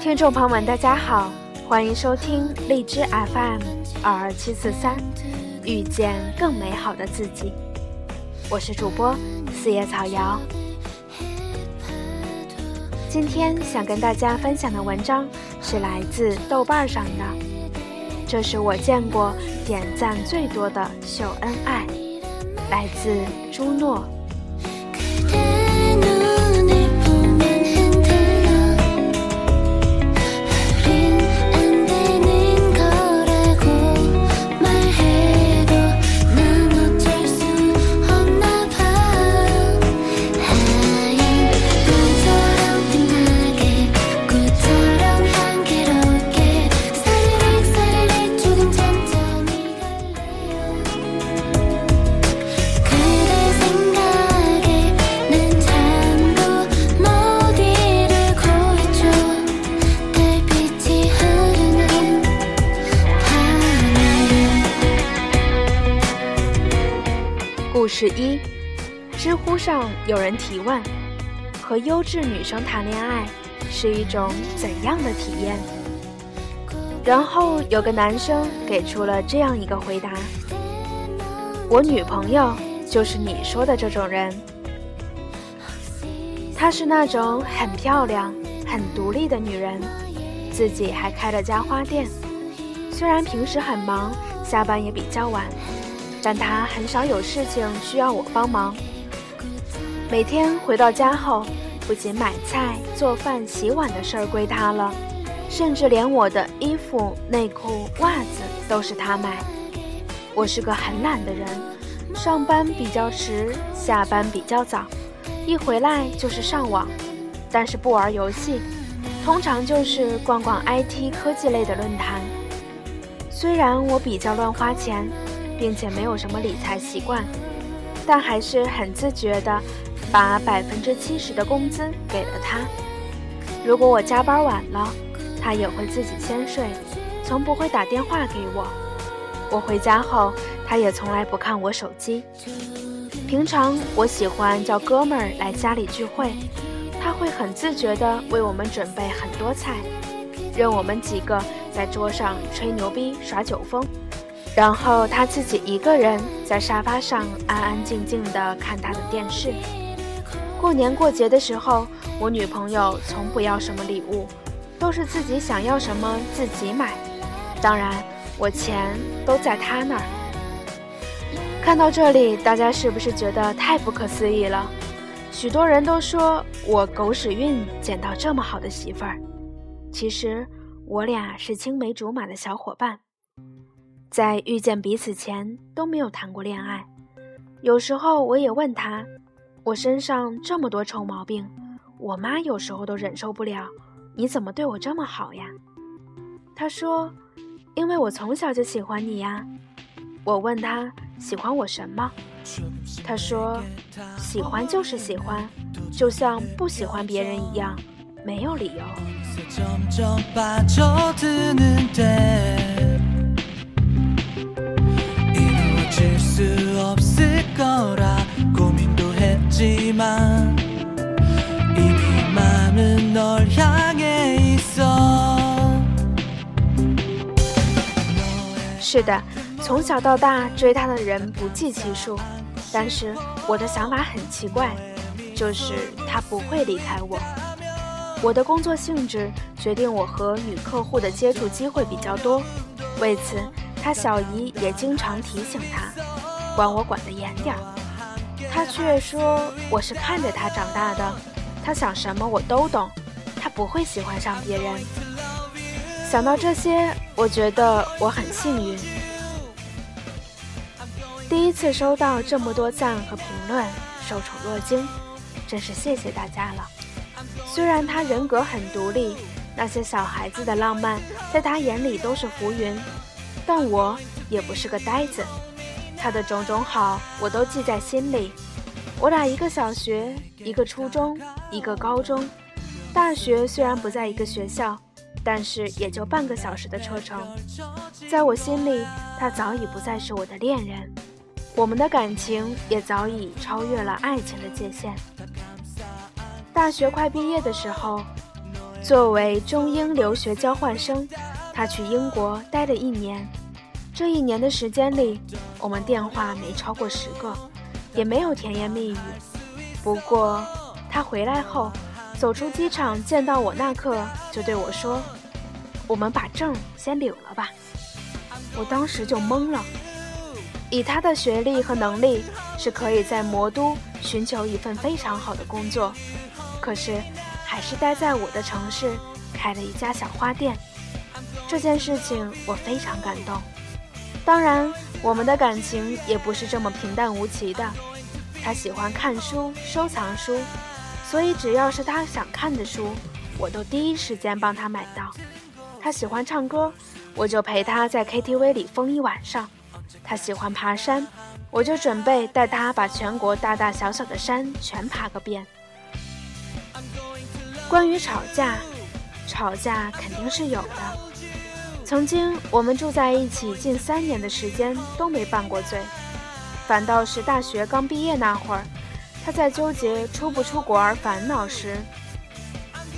听众朋友们，大家好，欢迎收听荔枝 FM22743，遇见更美好的自己。我是主播四叶草瑶。今天想跟大家分享的文章是来自豆瓣上的，这是我见过点赞最多的秀恩爱，来自朱诺。故事1，知乎上有人提问，和优质女生谈恋爱是一种怎样的体验？然后有个男生给出了这样一个回答：我女朋友就是你说的这种人，她是那种很漂亮、很独立的女人，自己还开了家花店，虽然平时很忙，下班也比较晚，但他很少有事情需要我帮忙。每天回到家后，不仅买菜、做饭、洗碗的事儿归他了，甚至连我的衣服、内裤、袜子都是他买。我是个很懒的人，上班比较迟，下班比较早，一回来就是上网，但是不玩游戏，通常就是逛逛 IT 科技类的论坛。虽然我比较乱花钱，并且没有什么理财习惯，但还是很自觉地把70%的工资给了他。如果我加班晚了，他也会自己先睡，从不会打电话给我。我回家后，他也从来不看我手机。平常我喜欢叫哥们儿来家里聚会，他会很自觉地为我们准备很多菜，任我们几个在桌上吹牛逼耍酒疯。然后他自己一个人在沙发上安安静静地看他的电视。过年过节的时候，我女朋友从不要什么礼物，都是自己想要什么自己买，当然我钱都在他那儿。看到这里，大家是不是觉得太不可思议了？许多人都说我狗屎运捡到这么好的媳妇儿，其实我俩是青梅竹马的小伙伴，在遇见彼此前都没有谈过恋爱。有时候我也问他，我身上这么多臭毛病，我妈有时候都忍受不了，你怎么对我这么好呀？他说，因为我从小就喜欢你呀。我问他喜欢我什么，他说，喜欢就是喜欢，就像不喜欢别人一样，没有理由。是的，从小到大追他的人不计其数，但是我的想法很奇怪，就是他不会离开我。我的工作性质决定我和女客户的接触机会比较多，为此他小姨也经常提醒他，管我管得严点儿。他却说，我是看着他长大的，他想什么我都懂，他不会喜欢上别人。想到这些，我觉得我很幸运。第一次收到这么多赞和评论，受宠若惊，真是谢谢大家了。虽然他人格很独立，那些小孩子的浪漫在他眼里都是浮云，但我也不是个呆子，他的种种好我都记在心里。我俩一个小学，一个初中，一个高中，大学虽然不在一个学校，但是也就半个小时的车程。在我心里，他早已不再是我的恋人，我们的感情也早已超越了爱情的界限。大学快毕业的时候，作为中英留学交换生，他去英国待了1年。这1年的时间里，我们电话没超过10个，也没有甜言蜜语。不过他回来后走出机场见到我那刻，就对我说：“我们把证先领了吧。”我当时就懵了。以他的学历和能力，是可以在魔都寻求一份非常好的工作，可是还是待在我的城市开了一家小花店。这件事情我非常感动。当然，我们的感情也不是这么平淡无奇的。他喜欢看书，收藏书，所以只要是他想看的书，我都第一时间帮他买到。他喜欢唱歌，我就陪他在 KTV 里疯一晚上。他喜欢爬山，我就准备带他把全国大大小小的山全爬个遍。关于吵架，吵架肯定是有的。曾经我们住在一起近3年的时间都没拌过嘴，反倒是大学刚毕业那会儿，他在纠结出不出国而烦恼时，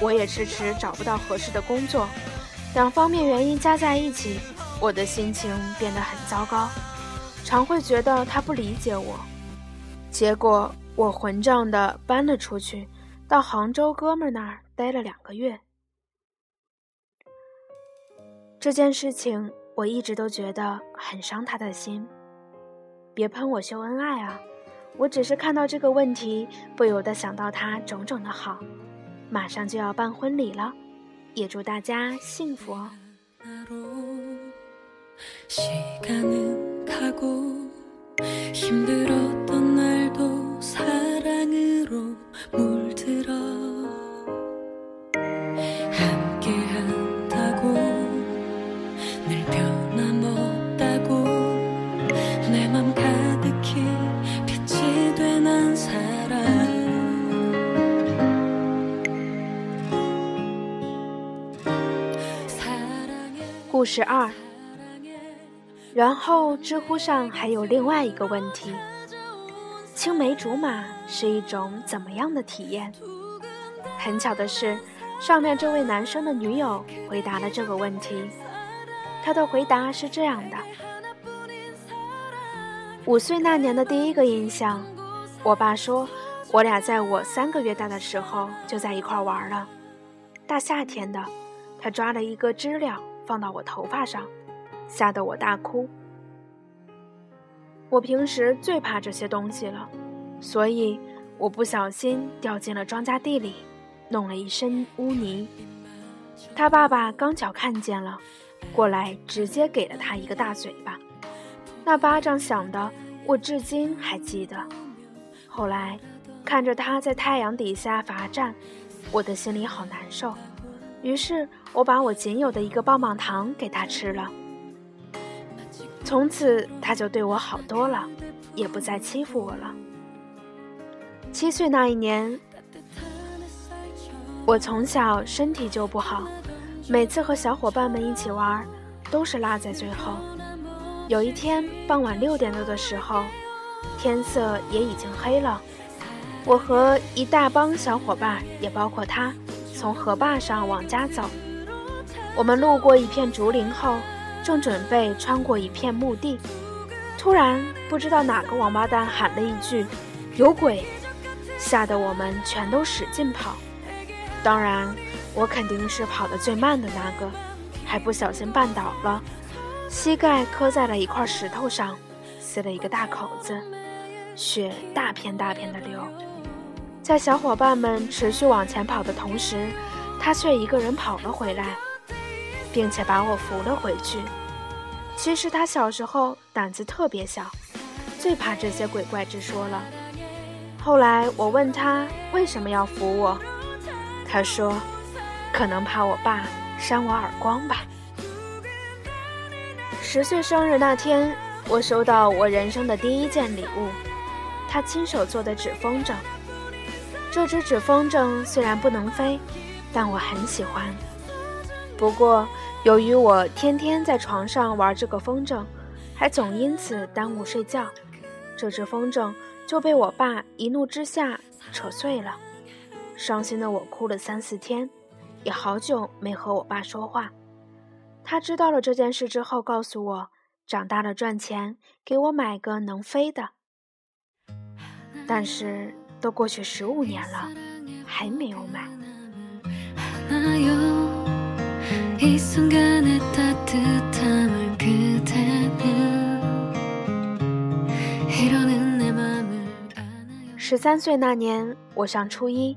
我也迟迟找不到合适的工作，2方面原因加在一起，我的心情变得很糟糕，常会觉得他不理解我。结果我混账的搬了出去，到杭州哥们那儿待了2个月。这件事情我一直都觉得很伤他的心。别喷我秀恩爱啊，我只是看到这个问题，不由得想到他种种的好。马上就要办婚礼了，也祝大家幸福哦。故事2。然后知乎上还有另外一个问题：青梅竹马是一种怎么样的体验？很巧的是，上面这位男生的女友回答了这个问题。他的回答是这样的：5岁那年的第一个印象，我爸说我俩在我3个月大的时候就在一块玩了。大夏天的，他抓了一个知了放到我头发上，吓得我大哭。我平时最怕这些东西了，所以我不小心掉进了庄稼地里，弄了一身污泥。他爸爸刚巧看见了，过来直接给了他一个大嘴巴。那巴掌响的我至今还记得。后来看着他在太阳底下罚站，我的心里好难受，于是我把我仅有的一个棒棒糖给他吃了。从此他就对我好多了，也不再欺负我了。7岁那一年，我从小身体就不好，每次和小伙伴们一起玩都是落在最后。有一天傍晚6点多的时候，天色也已经黑了，我和一大帮小伙伴，也包括他，从河坝上往家走。我们路过一片竹林后，正准备穿过一片墓地，突然不知道哪个王八蛋喊了一句：“有鬼！”吓得我们全都使劲跑。当然我肯定是跑得最慢的那个，还不小心绊倒了，膝盖磕在了一块石头上，撕了一个大口子，血大片大片的流。在小伙伴们持续往前跑的同时，他却一个人跑了回来，并且把我扶了回去。其实他小时候胆子特别小，最怕这些鬼怪之说了。后来我问他为什么要扶我，他说可能怕我爸扇我耳光吧。10岁生日那天，我收到我人生的第一件礼物，他亲手做的纸风筝。这只纸风筝虽然不能飞，但我很喜欢。不过由于我天天在床上玩这个风筝，还总因此耽误睡觉，这只风筝就被我爸一怒之下扯碎了。伤心的我哭了3、4天，也好久没和我爸说话。他知道了这件事之后告诉我，长大了赚钱给我买个能飞的。但是都过去15年了，还没有买。13岁那年，我上初一，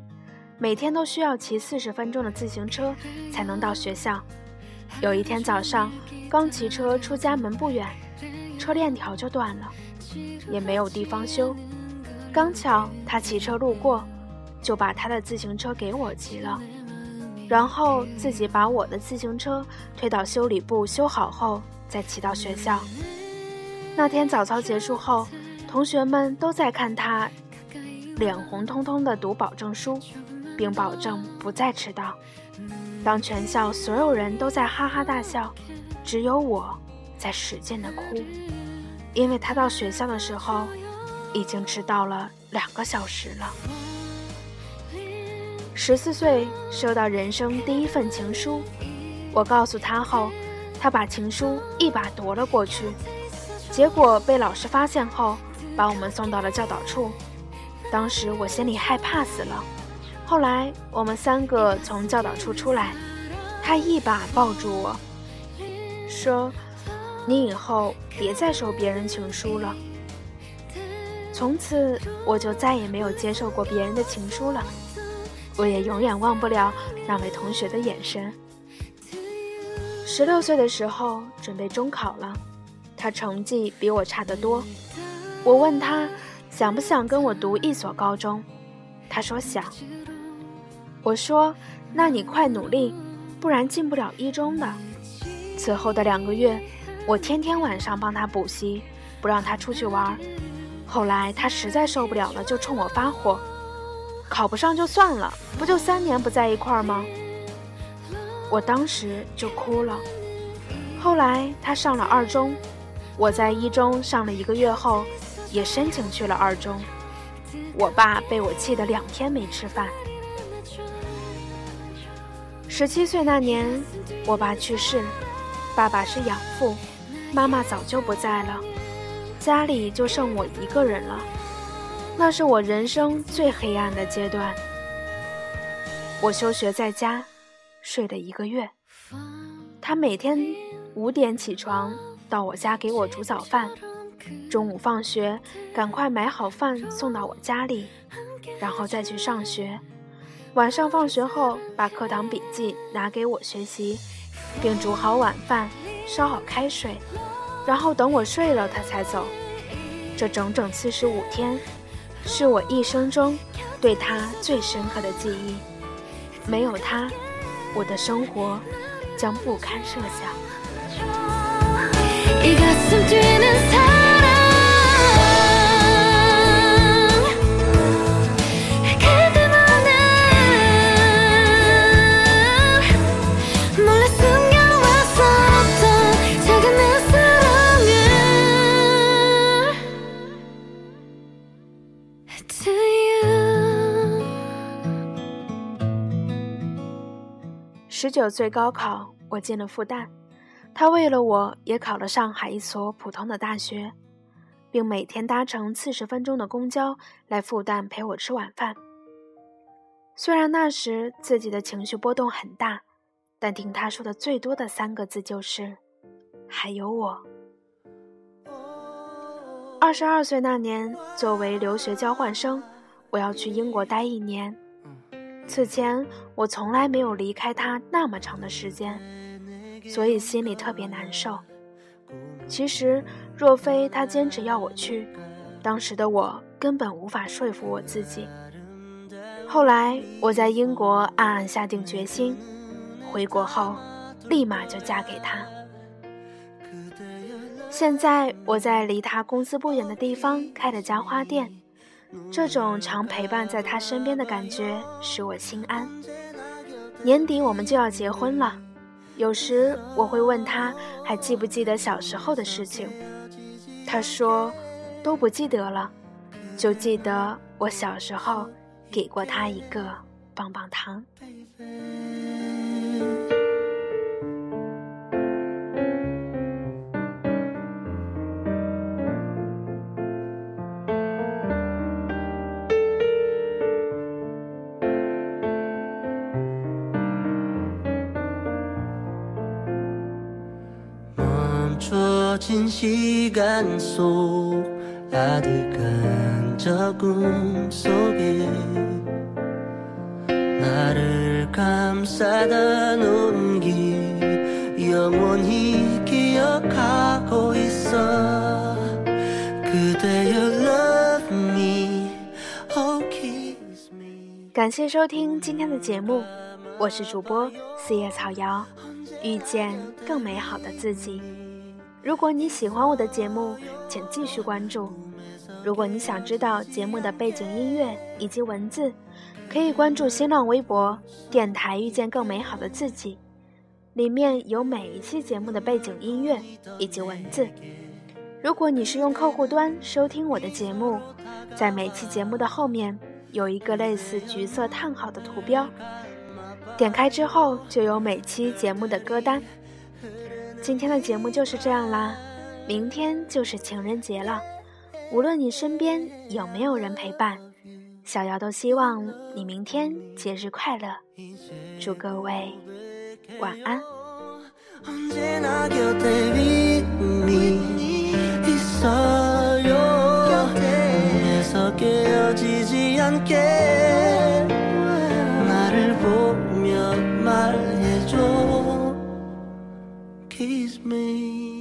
每天都需要骑40分钟的自行车才能到学校。有一天早上，刚骑车出家门不远，车链条就断了，也没有地方修。刚巧他骑车路过，就把他的自行车给我骑了，然后自己把我的自行车推到修理部修好后，再骑到学校。那天早操结束后，同学们都在看他脸红彤彤地读保证书，并保证不再迟到。当全校所有人都在哈哈大笑，只有我在使劲地哭，因为他到学校的时候已经迟到了2个小时了。14岁收到人生第一份情书，我告诉他后，他把情书一把夺了过去，结果被老师发现后，把我们送到了教导处。当时我心里害怕死了。后来我们3个从教导处出来，他一把抱住我说，你以后别再收别人情书了。从此我就再也没有接受过别人的情书了，我也永远忘不了那位同学的眼神。16岁的时候准备中考了，他成绩比我差得多。我问他想不想跟我读一所高中，他说想。我说，那你快努力，不然进不了一中的。此后的2个月，我天天晚上帮他补习，不让他出去玩。后来他实在受不了了，就冲我发火，考不上就算了，不就3年不在一块儿吗？我当时就哭了。后来他上了2中，我在1中上了1个月后也申请去了2中，我爸被我气得2天没吃饭。17岁那年，我爸去世，爸爸是养父，妈妈早就不在了，家里就剩我一个人了。那是我人生最黑暗的阶段。我休学在家，睡了1个月。他每天5点起床，到我家给我煮早饭。中午放学赶快买好饭送到我家里，然后再去上学。晚上放学后把课堂笔记拿给我学习，并煮好晚饭烧好开水，然后等我睡了他才走。这整整45天是我一生中对他最深刻的记忆，没有他，我的生活将不堪设想。19岁高考，我进了复旦，他为了我也考了上海一所普通的大学，并每天搭乘40分钟的公交来复旦陪我吃晚饭。虽然那时自己的情绪波动很大，但听他说的最多的3个字就是还有我。22岁那年，作为留学交换生，我要去英国待1年。此前我从来没有离开他那么长的时间，所以心里特别难受。其实若非他坚持要我去，当时的我根本无法说服我自己。后来我在英国暗暗下定决心，回国后立马就嫁给他。现在我在离他公司不远的地方开了家花店，这种常陪伴在他身边的感觉使我心安。年底我们就要结婚了，有时我会问他还记不记得小时候的事情，他说都不记得了，就记得我小时候给过他一个棒棒糖。着진시 간 속 아득한 적응 속에 나를 감싸던 온기 영원히 기억하고 있어 그대여 love me oh kiss me。 感谢收听今天的节目，我是主播四叶草瑶，遇见更美好的自己。如果你喜欢我的节目，请继续关注。如果你想知道节目的背景音乐以及文字，可以关注新浪微博电台遇见更美好的自己，里面有每一期节目的背景音乐以及文字。如果你是用客户端收听我的节目，在每期节目的后面有一个类似橘色叹号的图标，点开之后就有每期节目的歌单。今天的节目就是这样啦，明天就是情人节了，无论你身边有没有人陪伴，小瑶都希望你明天节日快乐，祝各位晚安。Kiss me.